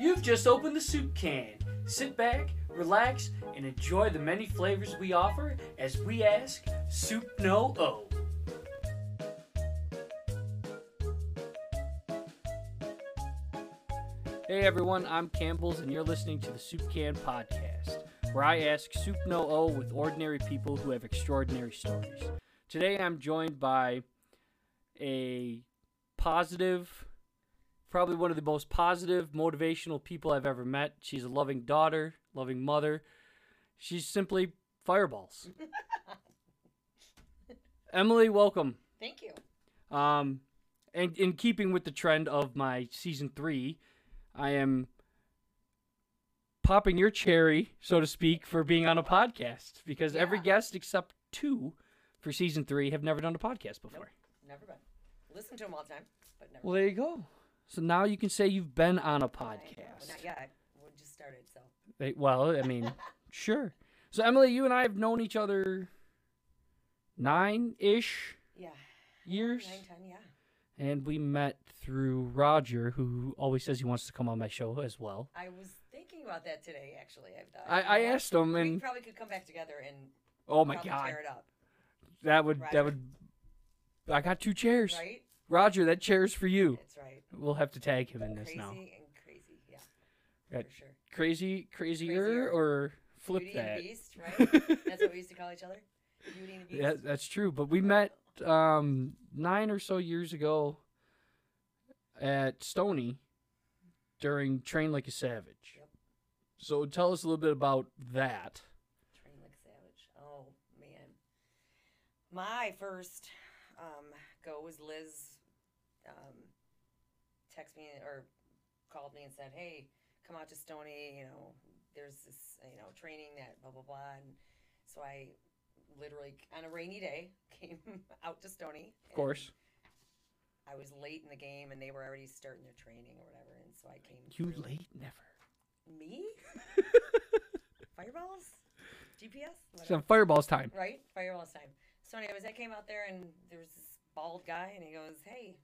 You've just opened the soup can. Sit back, relax, and enjoy the many flavors we offer as we ask, Soup No O. Hey everyone, I'm Campbell's and you're listening to the Soup Can Podcast, where I ask Soup No O with ordinary people who have extraordinary stories. Today I'm joined by a positive... probably one of the most positive, motivational people I've ever met. She's a loving daughter, loving mother. She's simply FIREBALLZ. Emily, welcome. Thank you. And in keeping with the trend of my season 3, I am popping your cherry, so to speak, for being on a podcast. Because every guest except 2 for season 3 have never done a podcast before. Nope, never been. Listen to them all the time, but never. Well, there you go. So now you can say you've been on a podcast. Well, not yet. We just started, so. Well, I mean, sure. So, Emily, you and I have known each other 9-ish years. 9, 10, yeah. And we met through Roger, who always says he wants to come on my show as well. I was thinking about that today, actually. I asked him. We probably could come back together and oh my God, tear it up. That would. I got 2 chairs. Right? Roger, that chair's for you. That's right. We'll have to tag him in this now. Crazy and crazy, yeah. For sure. Crazy, crazier, or flip Beauty that. Beauty and Beast, right? That's what we used to call each other. Beauty and the Beast. Yeah, that's true. But we met 9 or so years ago at Stoney during Train Like a Savage. Yep. So tell us a little bit about that. Train Like a Savage. Oh, man. My first go was Liz. Text me or called me and said, hey, come out to Stoney, you know, there's this, you know, training that blah, blah, blah. And so I literally on a rainy day came out to Stoney. Of course. I was late in the game and they were already starting their training or whatever. And so I came. You through. Late? Never. Me? FIREBALLZ? GPS? Whatever. It's on FIREBALLZ time. Right? FIREBALLZ time. So anyways, I came out there and there was this bald guy and he goes, hey,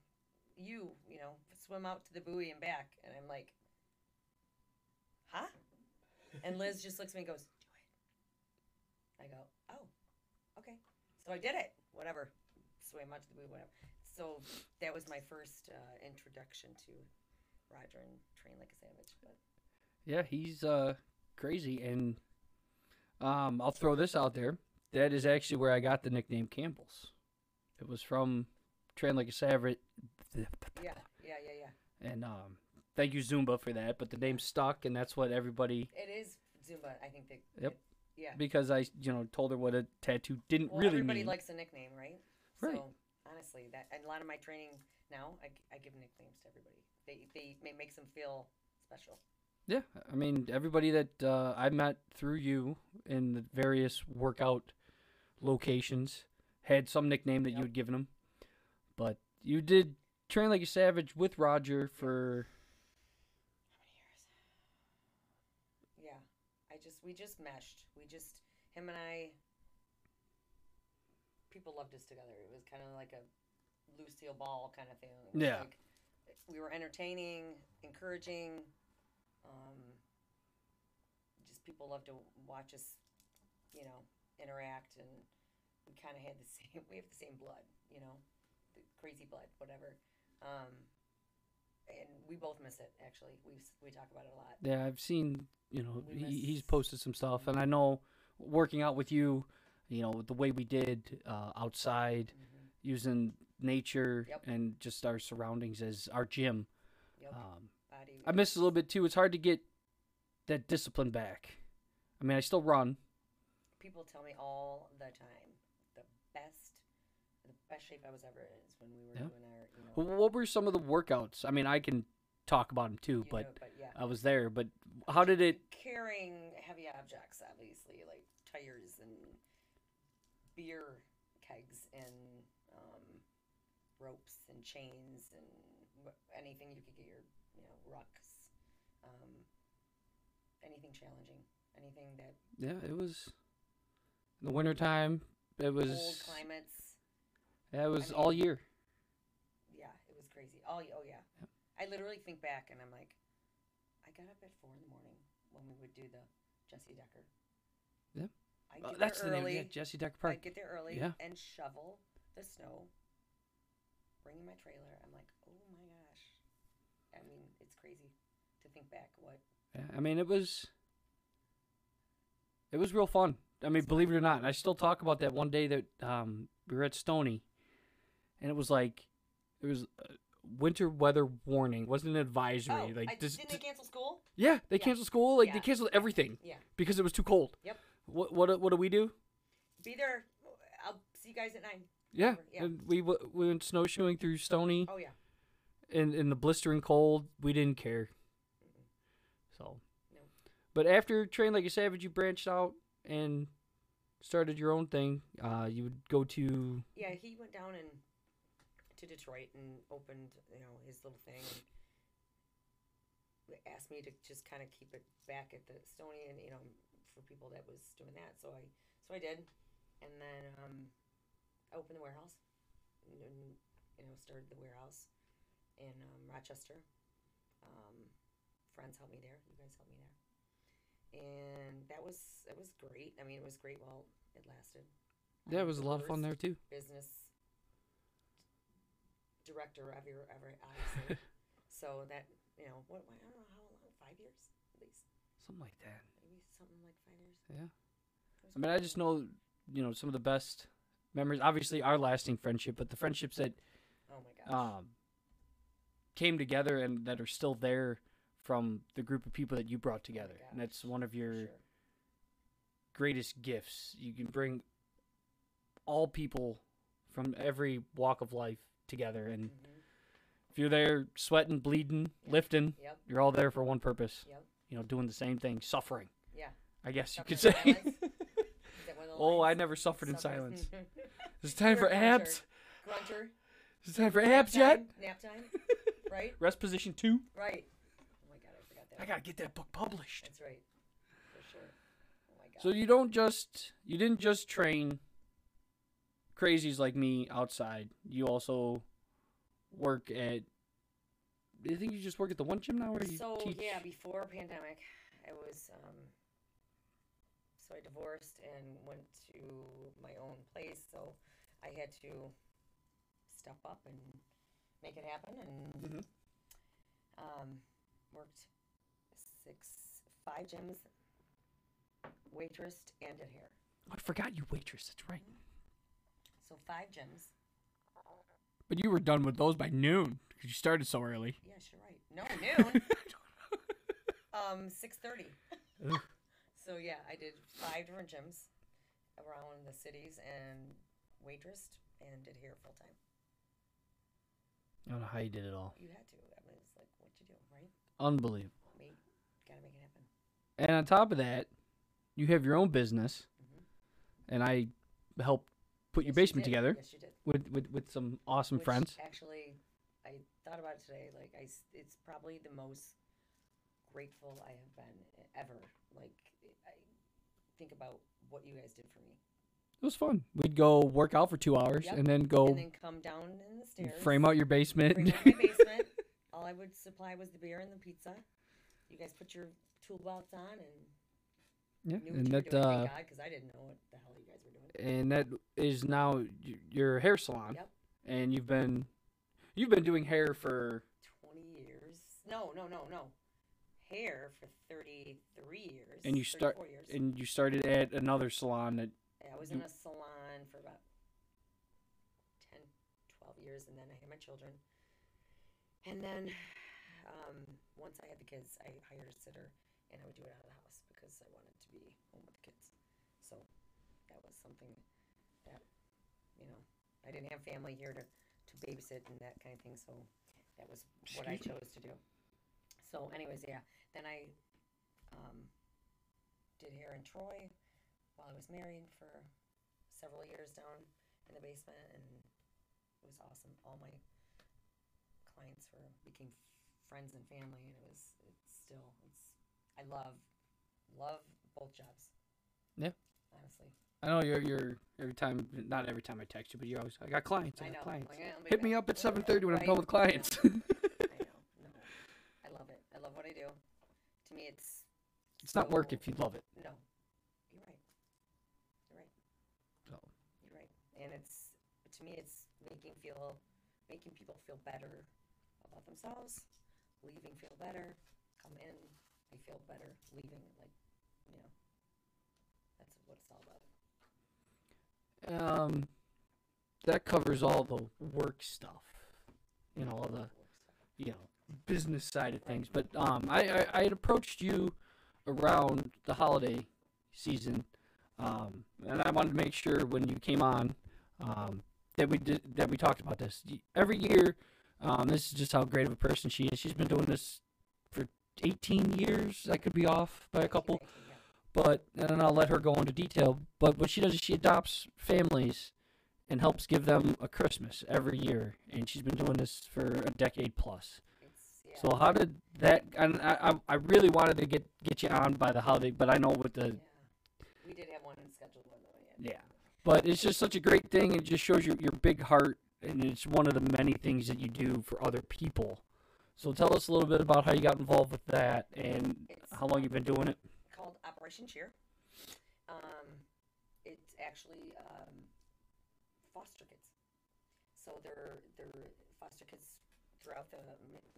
you know, swim out to the buoy and back. And I'm like, huh? And Liz just looks at me and goes, do it. I go, oh, okay. So I did it, whatever. Swim out to the buoy, whatever. So that was my first introduction to Roger and Train Like a Savage. But... yeah, he's crazy. And I'll throw this out there. That is actually where I got the nickname Campbell's. It was from Train Like a Savage. Yeah. And thank you, Zumba, for that. But the name stuck, and that's what everybody... It is Zumba, I think. Yeah. Because I, you know, told her what a tattoo didn't really mean. Everybody likes a nickname, right? Right. So, honestly, that and a lot of my training now, I give nicknames to everybody. They makes them feel special. Yeah. I mean, everybody that I met through you in the various workout locations... had some nickname that you had given him. But you did Train Like a Savage with Roger for... how many years? Yeah. We just meshed. Him and I... people loved us together. It was kind of like a Lucille Ball kind of thing. Yeah. Like, we were entertaining, encouraging. Just people loved to watch us, you know, interact and... we kind of had the same, we have the same blood, you know, the crazy blood, whatever. And we both miss it, actually. We talk about it a lot. Yeah, I've seen, you know, he's posted some stuff. And I know working out with you, you know, the way we did outside, using nature and just our surroundings as our gym. Yep. I miss it a little bit, too. It's hard to get that discipline back. I mean, I still run. People tell me all the time. Best shape I was ever in is when we were doing our, you know, what were some of the workouts? I mean, I can talk about them too, but I was there. But how did it? Carrying heavy objects, obviously, like tires and beer kegs and ropes and chains and anything you could get your, you know, rucks, anything challenging, anything that. Yeah, it was in the wintertime. It was cold climates. That was all year. Yeah, it was crazy. All year, I literally think back and I'm like, I got up up at 4 in the morning when we would do the Jesse Decker. Yeah. That's the name. Yeah, Jesse Decker Park. I'd get there early and shovel the snow. Bring in my trailer. I'm like, oh my gosh. I mean, it's crazy to think back. What? Yeah, I mean, it was real fun. I mean, believe it or not, I still talk about that one day that we were at Stoney, and it was like, it was a winter weather warning. It wasn't an advisory. Oh, like, didn't they cancel school? Yeah, they canceled school. Like, they canceled everything. Yeah. Because it was too cold. Yep. What do we do? Be there. I'll see you guys at 9. Yeah. Yeah. And we went snowshoeing through Stoney. Oh yeah. In the blistering cold, we didn't care. Mm-hmm. So. No. But after Train Like a Savage, you branched out and started your own thing. You would go to. Yeah, he went down to Detroit and opened, his little thing. And asked me to just kind of keep it back at the Stoney, and for people that was doing that. So I did, and then I opened the warehouse, and started the warehouse in Rochester. Friends helped me there. You guys helped me there. And that was great. I mean, it was great while it lasted. Yeah, it was a lot of fun there too. Business director I've ever obviously. So that I don't know how long, 5 years at least. Something like that. Maybe something like 5 years. Yeah. I mean, I just know some of the best memories. Obviously, our lasting friendship, but the friendships that oh my gosh came together and that are still there. From the group of people that you brought together. Oh, and that's one of your greatest gifts. You can bring all people from every walk of life together. And if you're there sweating, bleeding, lifting, you're all there for one purpose. Yep. Doing the same thing, suffering. Yeah. I guess you could say. Oh, I never suffered in silence. Is it time for abs? Grunter. Is it time for abs yet? Nap time. Right? Rest position 2. Right. I gotta get that book published. That's right, for sure. Oh my God. So you didn't just train crazies like me outside. You also work at. Do you think you just work at the one gym now, or you teach? Yeah, before pandemic, I was so I divorced and went to my own place. So I had to step up and make it happen, and worked. 5 gyms, waitressed, and did hair. Oh, I forgot you waitressed. That's right. So 5 gyms. But you were done with those by noon because you started so early. Yes, you're right. No, noon. 6:30. So yeah, I did 5 different gyms around the cities and waitressed and did hair full time. I don't know how you did it all. You had to. I mean, it's like what you do, right? Unbelievable. Me. Gotta make it happen. And on top of that, you have your own business, and I helped put your basement together. Yes, you did. With some awesome friends. Actually, I thought about it today. Like, it's probably the most grateful I have been ever. Like, I think about what you guys did for me. It was fun. We'd go work out for 2 hours and then go. And then come down in the stairs. Frame out your basement. Frame out my basement. All I would supply was the beer and the pizza. You guys put your tool belts on and knew what you were doing, thank God, because I didn't know what the hell you guys were doing. And that is now your hair salon. Yep. And you've been doing hair for 20 years. No. Hair for 33 years. And you 34 years. And you started at another salon that. Yeah, I was in a salon for about 10, 12 years, and then I had my children. And then. Once I had the kids, I hired a sitter, and I would do it out of the house because I wanted to be home with the kids. So that was something that, I didn't have family here to babysit and that kind of thing. So that was what I chose to do. So anyways, yeah. Then I did hair in Troy while I was married for several years down in the basement, and it was awesome. All my clients became friends and family, and I love both jobs. Yeah. Honestly. I know you're every time, not every time I text you, but you're always, I got clients. I know. Clients. Like, hit me up at 7:30 when I'm done with clients. I know. No. I love it. I love what I do. To me, it's not work if you love it. No, you're right. You're right. So you're right, and it's to me, it's making people feel better about themselves, leaving feel better, come in, they feel better, leaving, like, you know, that's what it's all about. That covers all the work stuff, you know, all the, you know, business side of things. But I had approached you around the holiday season, and I wanted to make sure when you came on that we talked about this. Every year, this is just how great of a person she is. She's been doing this for 18 years. I could be off by a couple, but and I'll let her go into detail. But what she does is she adopts families and helps give them a Christmas every year, and she's been doing this for a decade plus. So how did that? And I really wanted to get you on by the holiday, but I know with the we did have one scheduled one though. Yeah, but it's just such a great thing. It just shows your big heart, and it's one of the many things that you do for other people. So tell us a little bit about how you got involved with that and how long you've been doing it. Called Operation Cheer. It's actually foster kids. So they're foster kids throughout the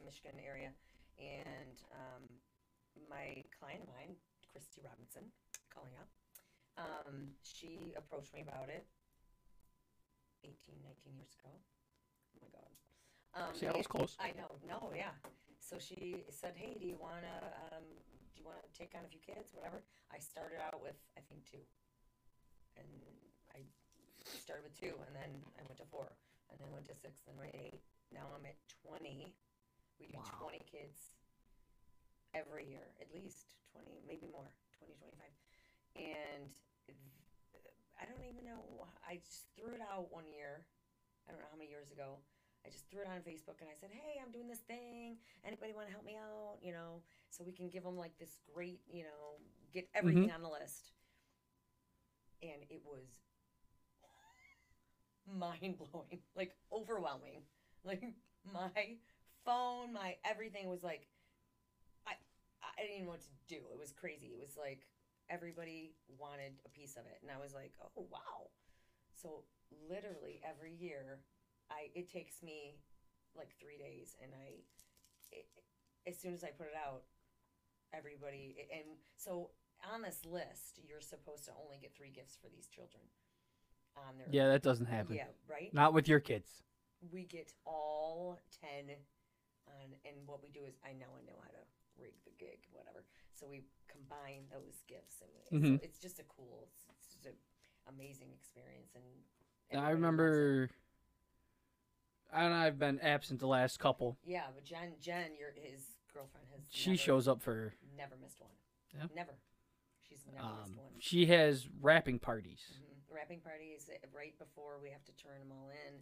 Michigan area, and my client of mine, Christy Robinson, calling out, she approached me about it 19 years ago. Oh my God. See, I was close. I know. No, yeah. So she said, "Hey, do you wanna take on a few kids, whatever?" I started out with I think two, and I started with two, and then I went to four, and then went to six, and went to eight. Now I'm at 20. We do 20 kids every year, at least 20, maybe more, 20, 25. And I don't even know. I just threw it out one year. I don't know how many years ago. I just threw it on Facebook, and I said, "Hey, I'm doing this thing. Anybody want to help me out? You know, so we can give them like this great, you know, get everything on the list." And it was mind-blowing, like overwhelming. Like, my phone, my everything was like, I didn't even know what to do. It was crazy. It was like everybody wanted a piece of it. And I was like, oh, wow. So literally every year, it takes me like 3 days. And as soon as I put it out, everybody, and so on this list, you're supposed to only get 3 gifts for these children. On their own. That doesn't happen. Yeah, right? Not with your kids. We get all 10 on, and what we do is I know how to rig the gig, whatever. So we combine those gifts, and so it's just a cool, it's just an amazing experience. And I remember, and I've been absent the last couple. Yeah, but Jen, his girlfriend shows up for never missed one. Yeah. Never, she's never missed one. She has wrapping parties. Wrapping parties right before we have to turn them all in.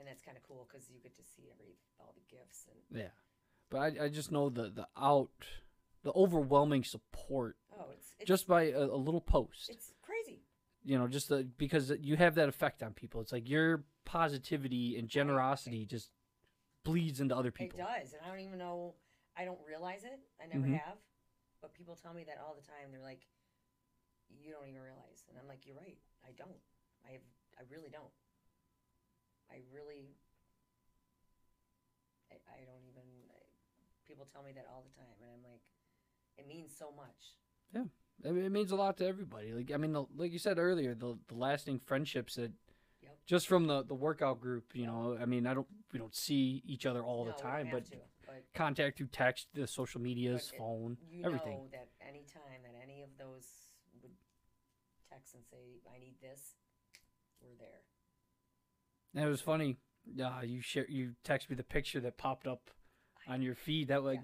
And that's kind of cool because you get to see all the gifts. And... Yeah. But I just know the overwhelming support. Oh, it's just by a little post. It's crazy. You know, just because you have that effect on people. It's like your positivity and generosity just bleeds into other people. It does. And I don't even know. I don't realize it. I never have. But people tell me that all the time. They're like, you don't even realize. And I'm like, you're right. I don't. I really don't. I don't even, people tell me that all the time, and I'm like, it means so much. Yeah, I mean, it means a lot to everybody. Like, I mean, like you said earlier, the lasting friendships that, just from the workout group, you know, I mean, we don't see each other all the time, but contact through text, the social medias, phone, everything. You know that any time that any of those would text and say, I need this, we're there. And it was funny. You texted me the picture that popped up on your feed. That like,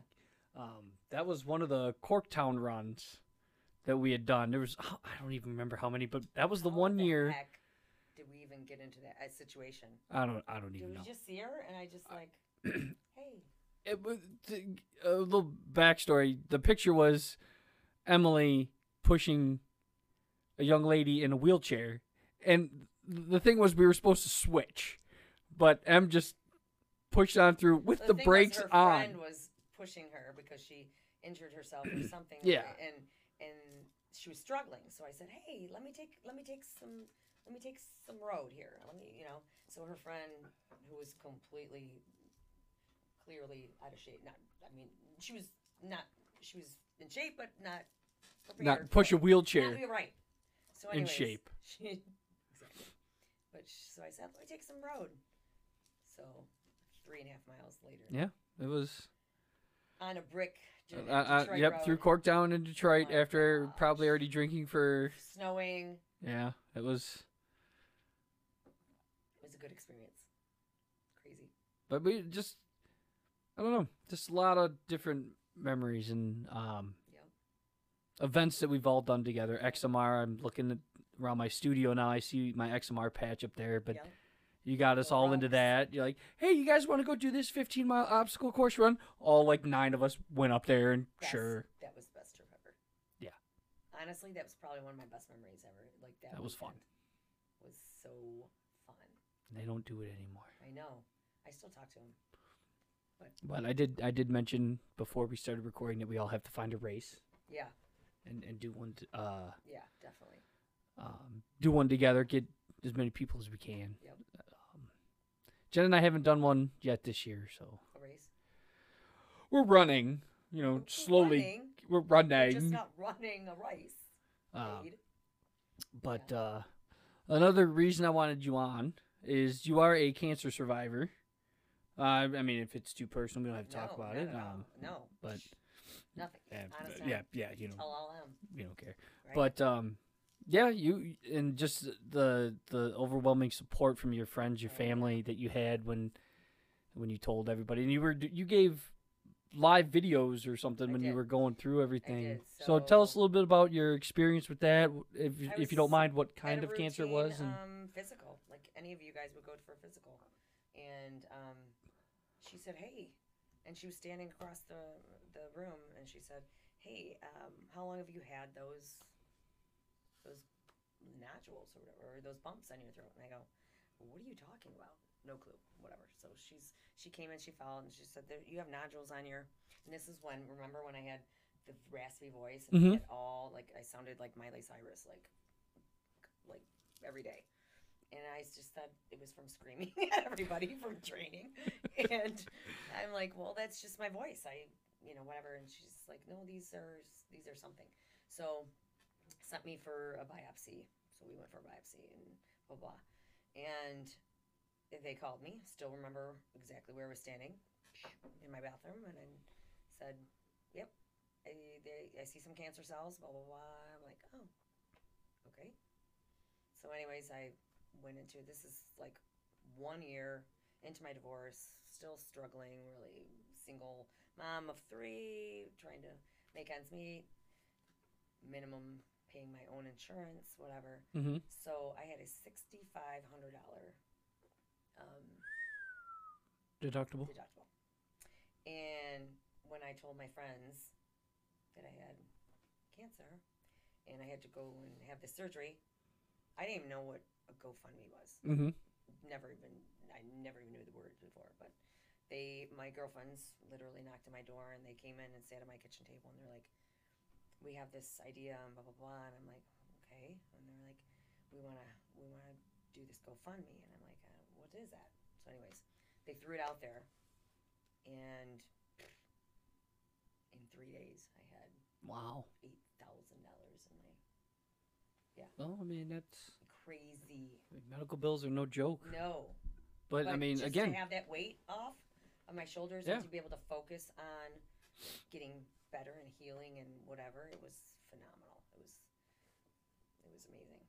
that was one of the Corktown runs that we had done. There was I don't even remember how many, but that was the one year. Heck did we even get into that situation? I don't even know. Did we just see her? And I just like, hey. It was a little backstory. The picture was Emily pushing a young lady in a wheelchair, and. The thing was, we were supposed to switch, but Em just pushed on through with the brakes on. Her friend was pushing her because she injured herself or something. Yeah. Like, and she was struggling, so I said, "Hey, let me take some road here. Let me, you know." So her friend, who was completely, clearly out of shape. Not, I mean, she was in shape, but not prepared. Not push a wheelchair. Not, right. So anyways, in shape. She, exactly. But so I said, "Let me take some road." So 3.5 miles later. Yeah, it was. On a brick. Yep, road. Through Cork down in Detroit after gosh. Probably already drinking for... Snowing. Yeah, it was... It was a good experience. Crazy. But we just... I don't know. Just a lot of different memories and yeah. events that we've all done together. XMR, I'm looking around my studio now. I see my XMR patch up there, but... Yeah. You got us all into that. You're like, hey, you guys want to go do this 15-mile obstacle course run? All, like, 9 of us went up there, and sure. That was the best trip ever. Yeah. Honestly, that was probably one of my best memories ever. Like, that was fun. It was so fun. They don't do it anymore. I know. I still talk to them. But I did mention before we started recording that we all have to find a race. Yeah. And do one. Yeah, definitely. Do one together. Get as many people as we can. Yep. Jen and I haven't done one yet this year, so. A race? We're running, you know, slowly. Running. We're running. We're just not running a race. But yeah. Another reason I wanted you on is you are a cancer survivor. I mean, if it's too personal, we don't have to talk about it. No. But nothing. Honestly. Yeah, you know. Tell them. You don't care. Right? But yeah, you and just the overwhelming support from your friends, your family that you had when you told everybody, and you gave live videos or something when you were going through everything. I did, so tell us a little bit about your experience with that, if you don't mind, what kind of routine, cancer it was. And physical, like any of you guys would go for a physical, and she said, "Hey," and she was standing across the room, and she said, "Hey, how long have you had those nodules or whatever, or those bumps on your throat?" And I go, "Well, what are you talking about?" No clue, whatever. So she came in, she followed, and she said, "You have nodules on your..." And this is when, remember when I had the raspy voice and it all, like, I sounded like Miley Cyrus, like every day. And I just thought it was from screaming at everybody from training. And I'm like, well, that's just my voice. I, you know, whatever. And she's like, "No, these are something." So sent me for a biopsy. So we went for a biopsy and blah, blah. And they called me. Still remember exactly where I was standing in my bathroom. And I said, "Yep, I see some cancer cells, blah, blah, blah." I'm like, "Oh, okay." So anyways, I went into, this is like 1 year into my divorce, still struggling, really single mom of 3, trying to make ends meet, minimum paying my own insurance, whatever. So I had a $6,500 deductible. And when I told my friends that I had cancer and I had to go and have the surgery, I didn't even know what a GoFundMe was. I never even knew the word before, but my girlfriends literally knocked on my door, and they came in and sat at my kitchen table, and they're like, "We have this idea and blah, blah, blah." And I'm like, "Okay." And they're like, we want to do this GoFundMe." And I'm like, "What is that?" So anyways, they threw it out there. And in 3 days, I had $8,000 in my... Yeah. Well, I mean, that's... Crazy. Medical bills are no joke. No. But I mean, just again... to have that weight off of my shoulders and to be able to focus on getting... better and healing and whatever, it was phenomenal. It was amazing.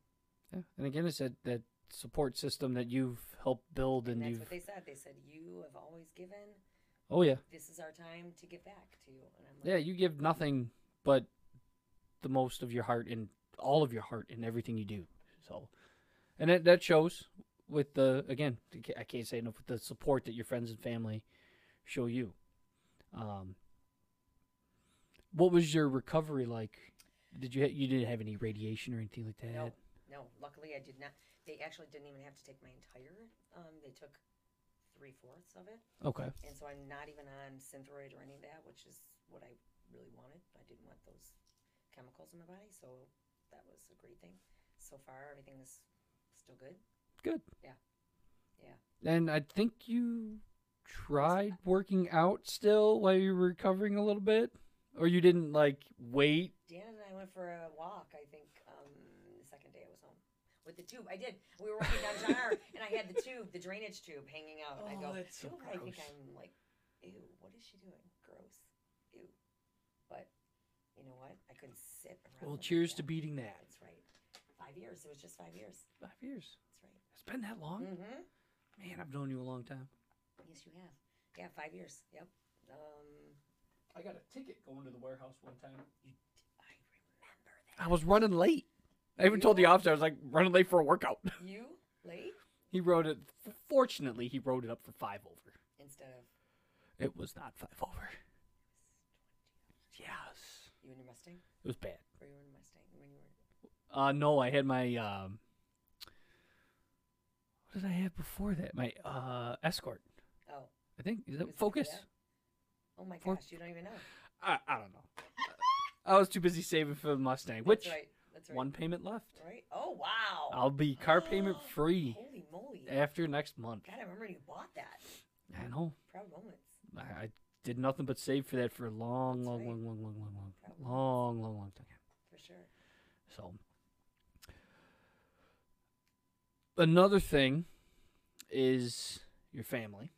Yeah, and again, it's that support system that you've helped build, and that's what they said. They said, "You have always given. Oh yeah, this is our time to give back to you." And I'm like, yeah, you give nothing but the most of your heart and all of your heart in everything you do. So, and that shows with the, again, I can't say enough, with the support that your friends and family show you. What was your recovery like? Did you didn't have any radiation or anything like that? No. Luckily, I did not. They actually didn't even have to take my entire. They took 3/4 of it. Okay. And so I'm not even on Synthroid or any of that, which is what I really wanted. I didn't want those chemicals in my body, so that was a great thing. So far, everything is still good. Good. Yeah. Yeah. And I think you tried working out still while you were recovering a little bit? Or you didn't, like, wait? Dan and I went for a walk, I think, the second day I was home. With the tube. I did. We were walking down John R. and I had the tube, the drainage tube, hanging out. Oh, and I go, that's so gross. I think I'm like, ew, what is she doing? Gross. Ew. But you know what? I couldn't sit around. Well, cheers to beating that. That's right. 5 years. It was just 5 years. 5 years. That's right. It's been that long? Mm-hmm. Man, I've known you a long time. Yes, you have. Yeah, 5 years. Yep. I got a ticket going to the warehouse one time. I remember that. I was running late. I even told the officer, I was like, running late for a workout. You? Late? He wrote it. Fortunately, he wrote it up for 5 over. Instead of? It was not 5 over. It was 20 hours. Yes. You in your Mustang? It was bad. Or you were in a Mustang when you were? No, I had my, what did I have before that? My Escort. Oh. I think, is that Focus? That? Oh my gosh, you don't even know. I don't know. I was too busy saving for the Mustang, which... That's right. That's right. One payment left. Right? Oh, wow. I'll be car payment free. Holy moly. After next month. God, I remember you bought that. I know. Proud moments. I did nothing but save for that for a long time. For sure. So, another thing is your family.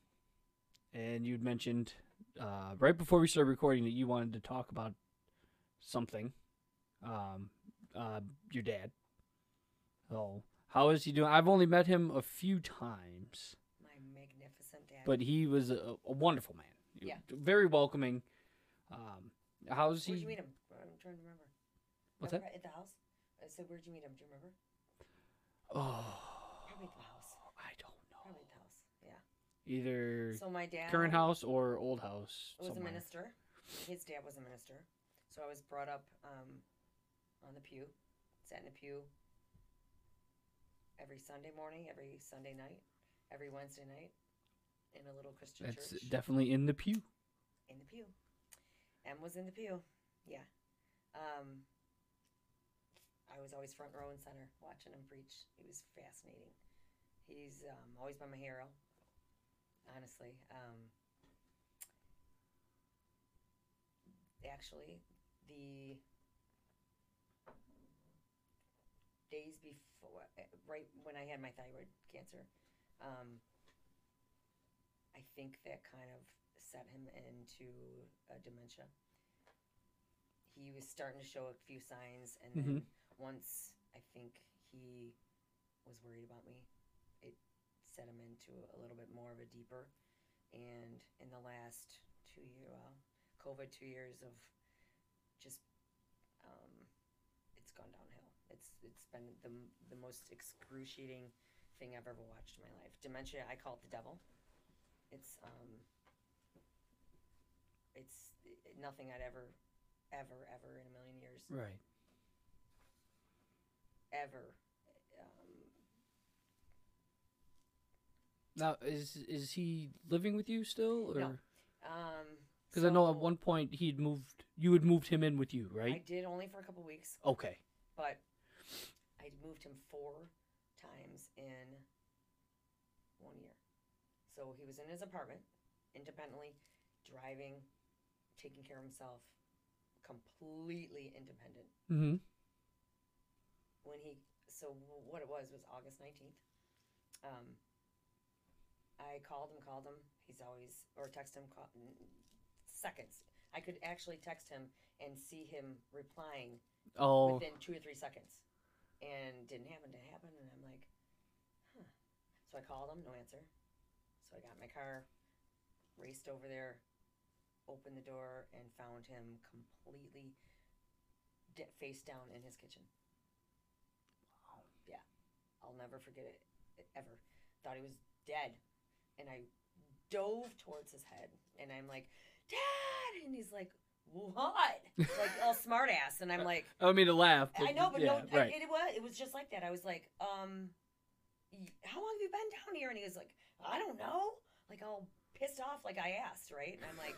And you'd mentioned right before we started recording that you wanted to talk about something. Your dad. Oh, how is he doing? I've only met him a few times. My magnificent dad. But he was a wonderful man. Yeah. Very welcoming. How's he? Where'd you meet him? I'm trying to remember. What's that? At the house? I said, where'd you meet him? Do you remember? Oh. Probably at the house. I don't know. Probably at the house. Yeah. Either so my dad, current house or old house. It was somewhere. A minister. His dad was a minister. So I was brought up... on the pew, sat in the pew every Sunday morning, every Sunday night, every Wednesday night in a little Christian church. That's definitely in the pew. In the pew. Em was in the pew. Yeah. I was always front row and center watching him preach. He was fascinating. He's always been my hero, honestly. Actually, the... days before, right when I had my thyroid cancer, I think that kind of set him into dementia. He was starting to show a few signs, and then once I think he was worried about me, it set him into a little bit more of a deeper. And in the last 2 years, COVID, 2 years of just, it's gone downhill. It's been the most excruciating thing I've ever watched in my life. Dementia, I call it the devil. It's nothing I'd ever in a million years. Right. Ever. Now, is he living with you still? Or? No. Because I know at one point he'd moved. You had moved him in with you, right? I did, only for a couple weeks. Okay. But I moved him 4 times in 1 year. So he was in his apartment, independently, driving, taking care of himself, completely independent. Mm-hmm. So what it was August 19th. I called him. He's always, or text him, seconds. I could actually text him and see him replying within 2 or 3 seconds, and didn't happen to happen. And I'm like, huh. So I called him, no answer. So I got my car, raced over there, opened the door, and found him completely face down in his kitchen. Wow. Yeah. I'll never forget it ever. Thought he was dead. And I dove towards his head, and I'm like, Dad! And he's like, what? Like, all smart ass. And I'm like... I don't mean to laugh. But I know, but yeah, no, right. It was just like that. I was like, how long have you been down here? And he was like, I don't know. Like, all pissed off like I asked, right? And I'm like,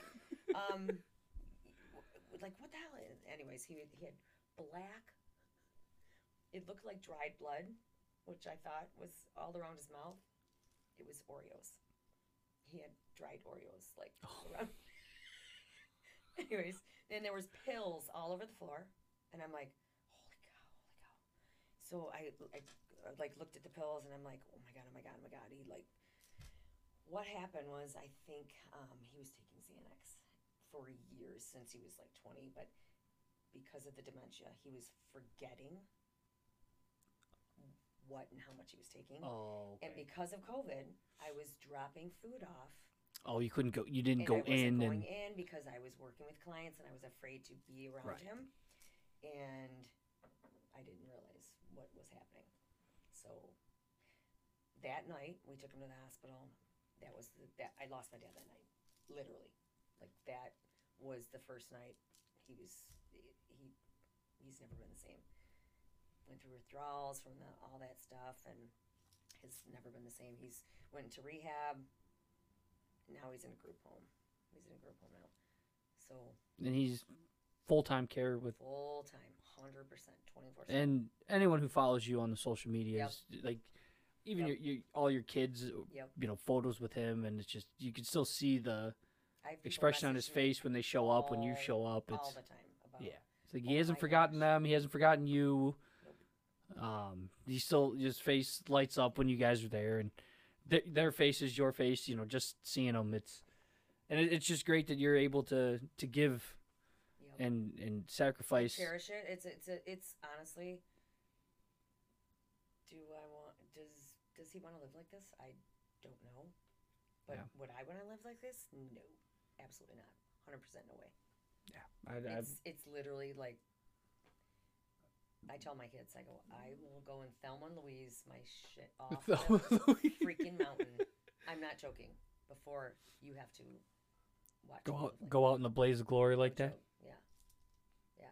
was like, what the hell? And anyways, he had black, it looked like dried blood, which I thought was all around his mouth. It was Oreos. He had dried Oreos, like, all around. Anyways, then there was pills all over the floor, and I'm like, holy cow, holy cow. So I like looked at the pills, and I'm like, oh my god, oh my god, oh my god. He like, what happened was, I think he was taking Xanax for years, since he was like 20, but because of the dementia, he was forgetting what and how much he was taking. Oh, okay. And because of COVID, I was dropping food off. Oh, you couldn't go. You didn't go in. I wasn't going in because I was working with clients and I was afraid to be around him, and I didn't realize what was happening. So that night we took him to the hospital. That was that I lost my dad that night, literally. Like that was the first night he was he's never been the same. Went through withdrawals from all that stuff, and has never been the same. He's went to rehab. Now he's in a group home. He's in a group home now. So. And he's full-time care with. Full-time, 100%, 24/7. And anyone who follows you on the social media is like, even your all your kids, you know, photos with him, and it's just you can still see the expression on his face when they show up, when you show up. It's all the time. About, it's like he hasn't forgotten them. He hasn't forgotten you. He still, his face lights up when you guys are there, and their faces, your face, you know, just seeing them, it's just great that you're able to give and sacrifice. I cherish it. It's honestly, does he want to live like this? I don't know, but would I want to live like this? No, absolutely not. 100% no way. Yeah. It's literally like, I tell my kids, I go, I will go and Thelma and Louise my shit off the freaking mountain. I'm not joking. Before you have to watch. Go out in the blaze of glory like that? Yeah.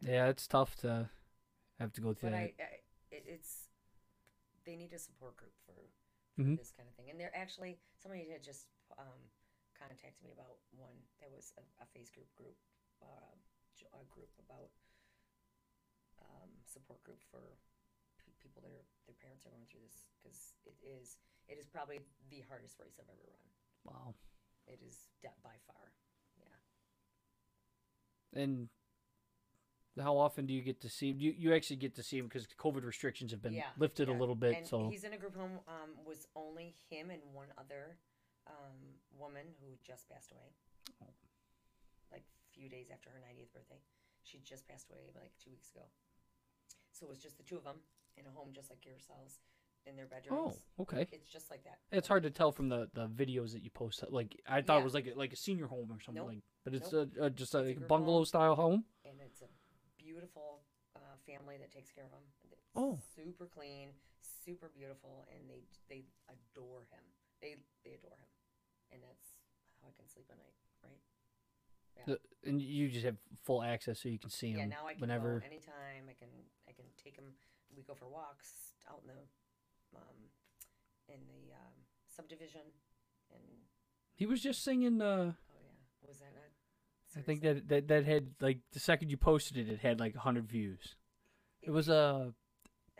Yeah, it's tough to have to go through that. They need a support group for this kind of thing. And they're actually, somebody had just contacted me about one. There was a Facebook group. A group about support group for people that are, their parents are going through this, because it is probably the hardest race I've ever run. Wow. It is by far. Yeah. And how often do you get to see him? You actually get to see him because COVID restrictions have been lifted a little bit. And so he's in a group home. Was only him and one other woman who just passed away. Oh. Like few days after her 90th birthday. She just passed away like 2 weeks ago. So it was just the two of them in a home just like yourselves in their bedrooms. Oh, okay. It's just like that. It's hard to tell from the videos that you post. Like I thought it was like a senior home or something. Nope. But it's just a bungalow home, style home. And it's a beautiful family that takes care of him. It's super clean, super beautiful, and they adore him. They adore him. And that's how I can sleep at night, right? Yeah. And you just have full access, so you can see him. Yeah, now I can go anytime. I can take him. We go for walks out in the subdivision. And he was just singing. Oh yeah, was that not? Seriously? I think that had, like, the second you posted it, it had like 100 views. It was a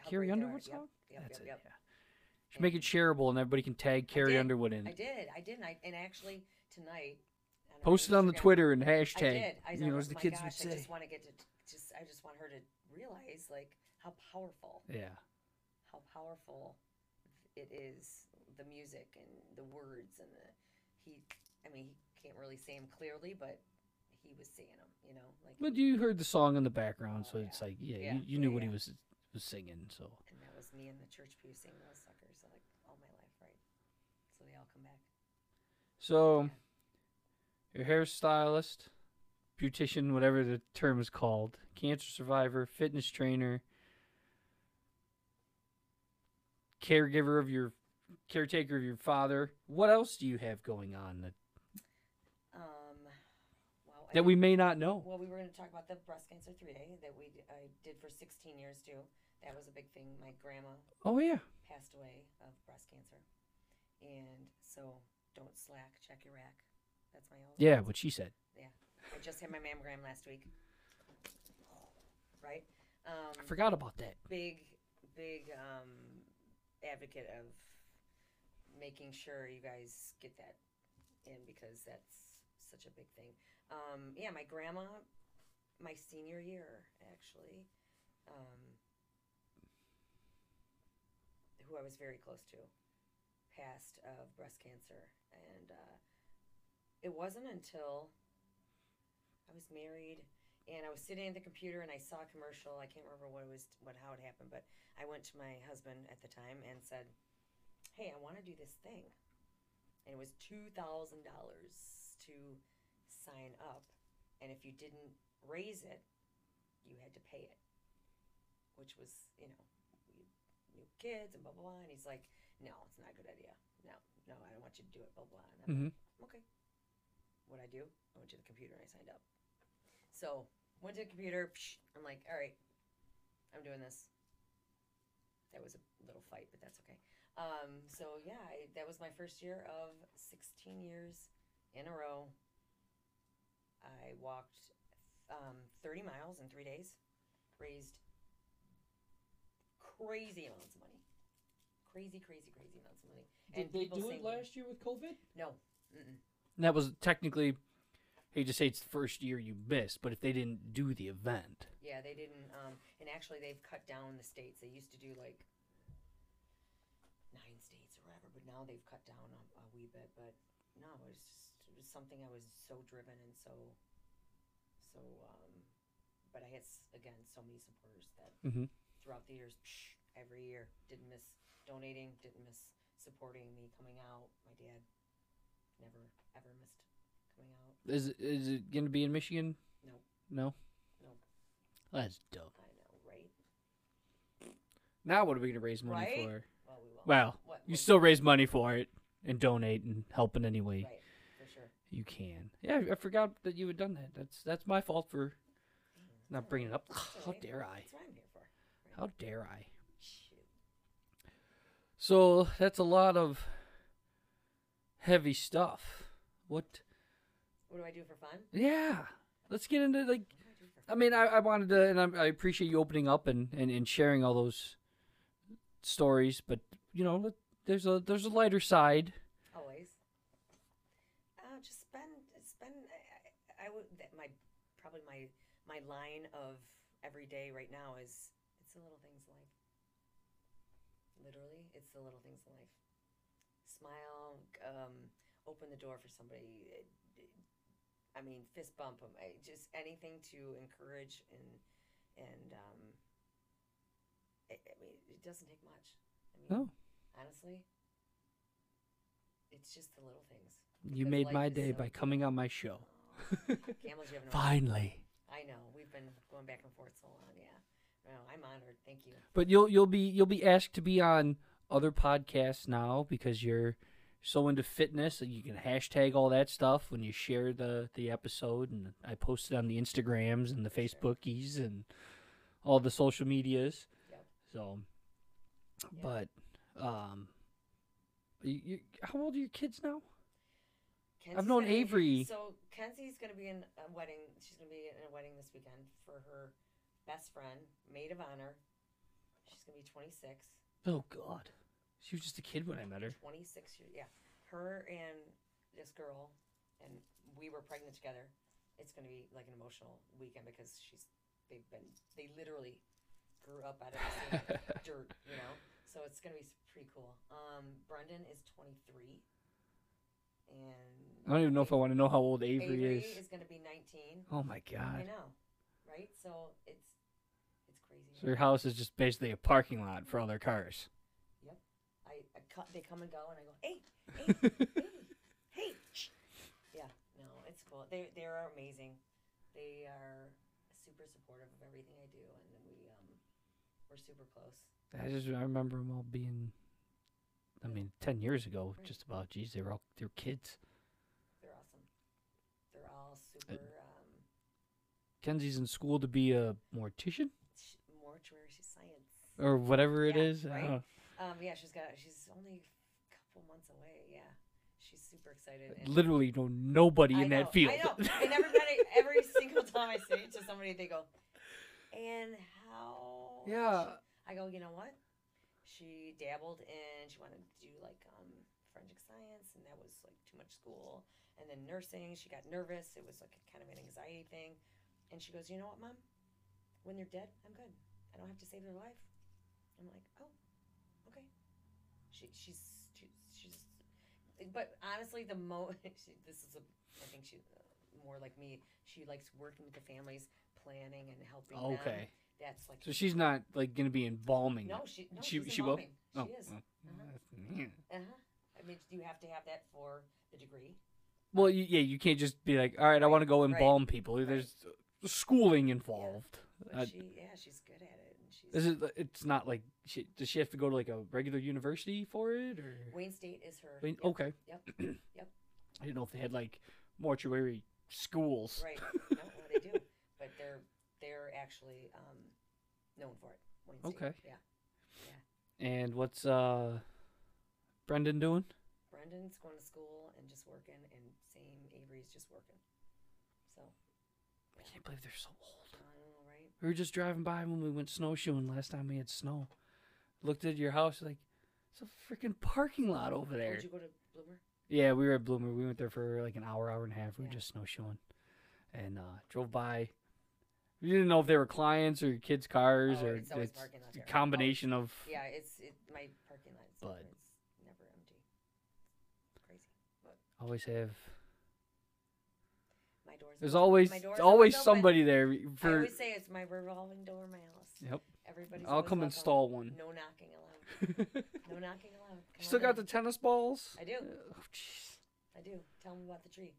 Carrie Underwood song. Yep, that's it. Yeah. You should make it shareable, and everybody can tag Carrie Underwood in it. I did, and actually tonight. Post it on the Twitter and hashtag. I did, as the kids would say. I just want to I just want her to realize, like, how powerful. Yeah. How powerful it is, the music and the words and he can't really say them clearly, but he was saying them, you know, like. But you heard the song in the background, so it's like, you knew what he was singing, so. And that was me in the church pew singing those suckers, like, all my life, right? So they all come back. So. Yeah. Your hairstylist, beautician, whatever the term is called, cancer survivor, fitness trainer, caretaker of your father. What else do you have going on that we may not know? Well, we were going to talk about the breast cancer 3-day that I did for 16 years too. That was a big thing. My grandma passed away of breast cancer, and so don't slack. Check your rack. That's my own. Yeah, what she said. Yeah, I just had my mammogram last week. Right? I forgot about that. Big advocate of making sure you guys get that in because that's such a big thing. Yeah, my grandma, my senior year, actually, who I was very close to, passed of breast cancer. And it wasn't until I was married and I was sitting at the computer and I saw a commercial. I can't remember what it was, how it happened, but I went to my husband at the time and said, hey, I want to do this thing. And it was $2,000 to sign up. And if you didn't raise it, you had to pay it, which was, you know, new kids and blah, blah, blah. And he's like, no, it's not a good idea. No, I don't want you to do it, blah, blah. And I'm like, okay. What'd I do? I went to the computer and I signed up. So went to the computer. I'm like, all right, I'm doing this. That was a little fight, but that's okay. So yeah, that was my first year of 16 years in a row. I walked 30 miles in 3 days, raised crazy amounts of money. Crazy amounts of money. Did they do it last year with COVID? No. That was technically, I hate to say it's the first year you missed, but if they didn't do the event. Yeah, they didn't. And actually, they've cut down the states. They used to do like 9 states or whatever, but now they've cut down a wee bit. But no, it was something I was so driven and so. But I had again so many supporters that throughout the years, every year, didn't miss donating, didn't miss supporting me coming out. My dad never ever missed coming out. Is it going to be in Michigan? No. No. No. Well, that's dope. I know, right? Now what are we going to raise money for? Well, you still raise money for it and donate and help in any way. Right, for sure. You can. Yeah, I forgot that you had done that. That's my fault for not bringing it up. How dare I? That's what I'm here for. Right? How dare I? Shoot. So that's a lot of heavy stuff. What do I do for fun? Yeah. Let's get into, like, I mean, I wanted to, and I appreciate you opening up and sharing all those stories, but you know, there's a lighter side. Always. Just spend. I would. My line of every day right now is it's the little things in life. Literally, it's the little things in life. Smile. Open the door for somebody. I mean, fist bump them. Just anything to encourage and. I mean, it doesn't take much. I mean, honestly, it's just the little things. You made my day by coming on my show. Camels, you have no Finally. Idea. I know we've been going back and forth so long. Yeah, no, I'm honored. Thank you. But you'll be asked to be on other podcasts now because you're so into fitness and you can hashtag all that stuff when you share the episode, and I post it on the Instagrams and the Facebookies and all the social medias. So, but, how old are your kids now? Kenzie's I've known Avery. So Kenzie's going to be in a wedding. She's going to be in a wedding this weekend for her best friend, maid of honor. She's going to be 26. Oh God. She was just a kid when I met her. 26 years. Yeah. Her and this girl, and we were pregnant together. It's going to be like an emotional weekend because they literally grew up out of the same dirt, you know? So it's going to be pretty cool. Brendan is 23. And I don't even know if I want to know how old Avery is. Avery is going to be 19. Oh, my God. I know, right? So it's crazy. So your house is just basically a parking lot for all their cars. Yep. They come and go, and I go, hey, hey. Yeah, no, it's cool. They are amazing. They are super supportive of everything I do, and then we're super close. I remember them all being, I mean, 10 years ago, right. Just about. Geez, they were kids. They're awesome. They're all super. Kenzie's in school to be a mortician. Mortuary science. Or whatever it is. Right? Yeah, she's only a couple months away. Yeah, She's super excited. And literally know nobody in that field. I know. And everybody, every single time I say it to somebody, they go, and how? Yeah. I go, you know what? She dabbled in, she wanted to do like forensic science, and that was like too much school. And then nursing, she got nervous. It was like kind of an anxiety thing. And she goes, you know what, Mom? When they're dead, I'm good. I don't have to save their life. I'm like, oh, okay. She's but honestly, the this is a, I think she's more like me. She likes working with the families, planning and helping them. Okay. That's like. So she's not like going to be embalming. No, she will. Oh. She is. I mean, do you have to have that for the degree? Well, yeah, you can't just be like, all right, I want to go embalm people. Right. There's schooling involved. Yeah, she's good at it. And she's it's not like does she have to go to like a regular university for it or? Wayne State is her. Wayne, yep. Okay. Yep. Yep. I didn't know if they had like mortuary schools. Right. No, they do, but they're actually known for it. Wayne State. Okay. Yeah. Yeah. And what's Brendan doing? Brendan's going to school and just working, and same Avery's just working. So yeah. I can't believe they're so old. I know, right? We were just driving by when we went snowshoeing last time we had snow. Looked at your house like, it's a freaking parking lot over there. Did you go to Bloomer? Yeah, we were at Bloomer. We went there for like an hour, hour and a half. We were just snowshoeing, and drove by. You didn't know if they were clients or kids' cars or it's a combination of. Yeah, it's my parking lot. But it's never empty. It's crazy. But always have. My doors. There's always somebody there. I always say it's my revolving door in my house. Yep. Everybody's. I'll come install one. No knocking allowed. No knocking allowed. You still got the tennis balls? I do. Oh, jeez. I do. Tell them about the tree.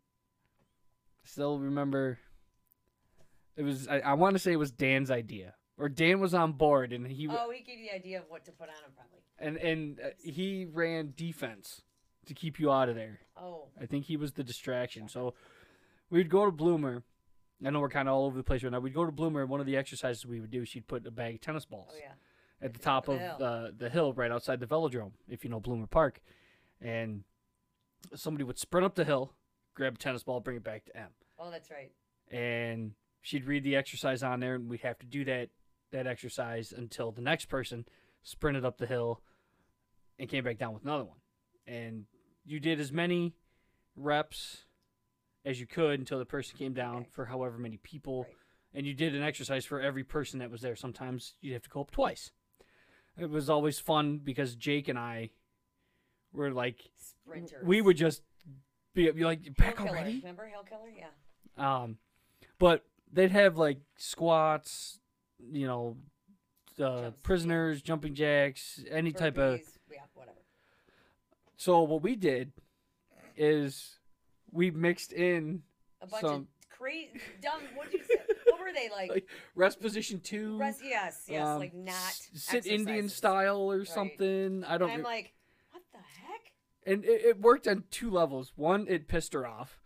Still remember. It was, I want to say it was Dan's idea, or Dan was on board, and he. Oh, he gave you the idea of what to put on him, probably. And he ran defense to keep you out of there. Oh. I think he was the distraction. So, we'd go to Bloomer. I know we're kind of all over the place right now. We'd go to Bloomer, and one of the exercises we would do, she'd put a bag of tennis balls. Oh yeah. At the top of the hill, right outside the velodrome, if you know Bloomer Park, and somebody would sprint up the hill, grab a tennis ball, bring it back to M. Oh, that's right. And. She'd read the exercise on there, and we'd have to do that exercise until the next person sprinted up the hill and came back down with another one. And you did as many reps as you could until the person came down for however many people. Right. And you did an exercise for every person that was there. Sometimes you'd have to go up twice. It was always fun because Jake and I were like sprinters. We would just be like, back already? Remember Hill Killer? Yeah. But they'd have, like, squats, you know, prisoners, jumping jacks, any type of... Yeah, whatever. So what we did is we mixed in a bunch of crazy, dumb, what did you say? What were they, like? Like rest position 2. Yes, like not sit Indian style or something. I don't know. I'm like, what the heck? And it worked on 2 levels. One, it pissed her off.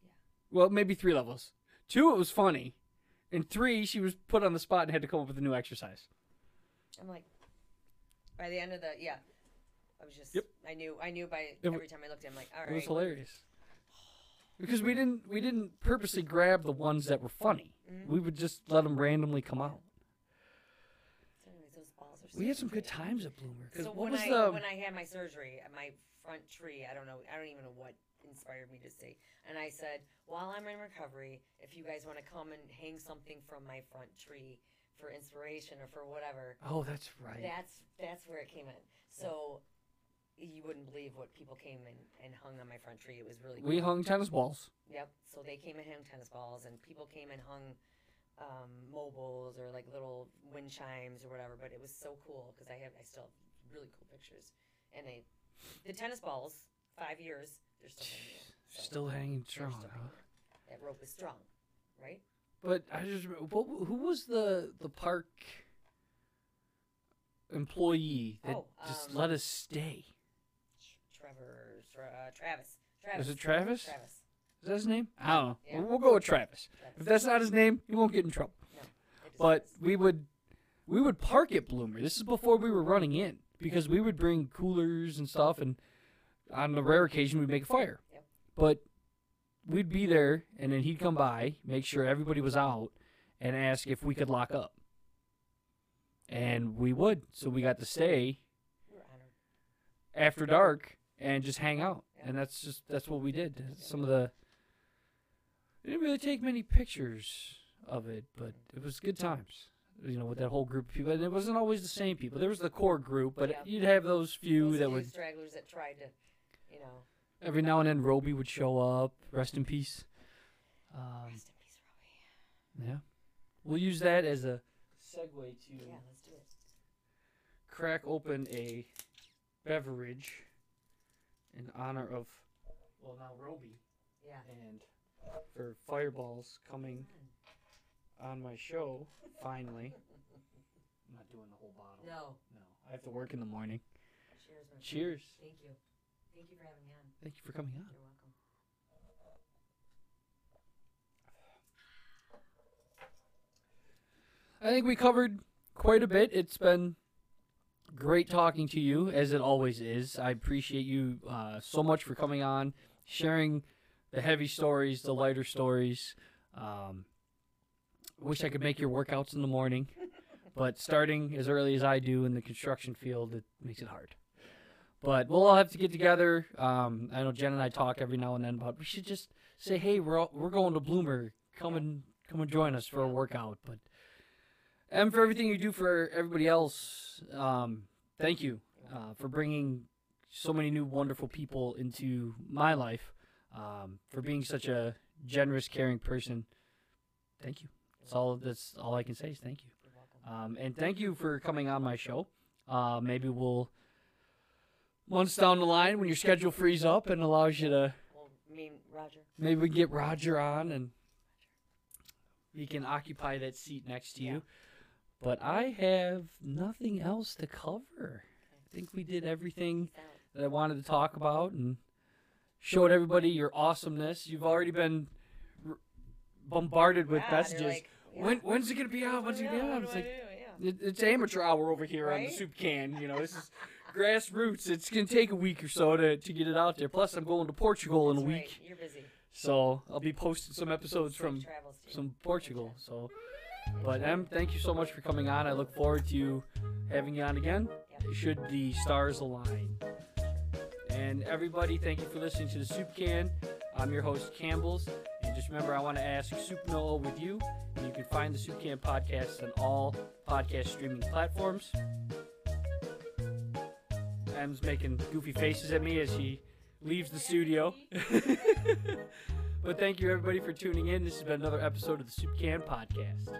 Yeah. Well, maybe 3 levels. 2, it was funny. And 3, she was put on the spot and had to come up with a new exercise. I'm like, by the end of the, I was just, I knew by every time I looked at him, like, all right. It was hilarious. Because we didn't purposely grab the ones that were funny. Mm-hmm. We would just let them randomly come out. So anyways, those balls are we had some good times at Bloomer. So when I had my surgery, my front tree, I don't even know what inspired me to say, and I said, while I'm in recovery, if you guys want to come and hang something from my front tree for inspiration or for whatever. Oh, that's right. That's where it came in. So you wouldn't believe what people came and hung on my front tree. It was really cool. We hung tennis balls. Yep. So they came and hung tennis balls, and people came and hung mobiles or like little wind chimes or whatever. But it was so cool because I still have really cool pictures. And the tennis balls, 5 years. They're still hanging strong. That rope is strong, right? But I just who was the park employee that just let us stay? Travis. Is it Travis? Travis. Is that his name? I don't know. Yeah. We'll go with Travis. If that's not his name, he won't get in trouble. No, but we would park at Bloomer. This is before we were running in because we would bring coolers and stuff and. on the rare occasion we'd make a fire. Yep. But we'd be there, and then he'd come by, make sure everybody was out, and ask if we could lock up. And we would. So we got to stay after dark and just hang out. And that's what we did. Some of the... We didn't really take many pictures of it, but it was good times, you know, with that whole group of people. And it wasn't always the same people. There was the core group, but you'd have those few that would... stragglers that tried to, you know... Every now and then, Roby would show up. Rest in peace. Rest in peace, Roby. Yeah. We'll use that as a segue to... Yeah, let's do it. Crack open a beverage in honor of, well, now Roby. Yeah. And for FIREBALLZ coming on my show, finally. I'm not doing the whole bottle. No. No. I have to work in the morning. Cheers. My Cheers. Friend. Thank you. Thank you for having me on. Thank you for coming on. You're welcome. I think we covered quite a bit. It's been great talking to you, as it always is. I appreciate you so much for coming on, sharing the heavy stories, the lighter stories. Wish I could make your workouts in the morning, but starting as early as I do in the construction field, it makes it hard. But we'll all have to get together. I know Jen and I talk every now and then, but we should just say, hey, we're going to Bloomer. Come and join us for a workout. But and for everything you do for everybody else, thank you for bringing so many new wonderful people into my life, for being such a generous, caring person. Thank you. That's all I can say is thank you. And thank you for coming on my show. Maybe we'll... Months down the line, when your schedule frees up and allows you to... Well, I mean, Roger. Maybe we can get Roger on and he can occupy that seat next to you. But I have nothing else to cover. I think we did everything that I wanted to talk about and showed everybody your awesomeness. You've already been bombarded with messages. Like, when's it going to be out? When's it going to be out? It's like, it's amateur hour over here on the Soup Can. You know, this is... grassroots. It's gonna take a week or so to get it out there. Plus, I'm going to Portugal in a week. Right. You're busy. So I'll be posting some episodes from Portugal. So, but Em, thank you so much for coming on. I look forward to having you on again, should the stars align. And everybody, thank you for listening to the Soup Can. I'm your host Campbell's, and just remember, I want to ask Soup Noah with you. And you can find the Soup Can podcast on all podcast streaming platforms. Em's making goofy faces at me as she leaves the studio. But thank you, everybody, for tuning in. This has been another episode of the Soup Can Podcast.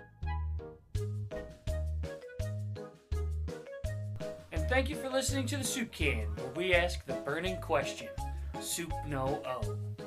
And thank you for listening to the Soup Can, where we ask the burning question, Soup No O.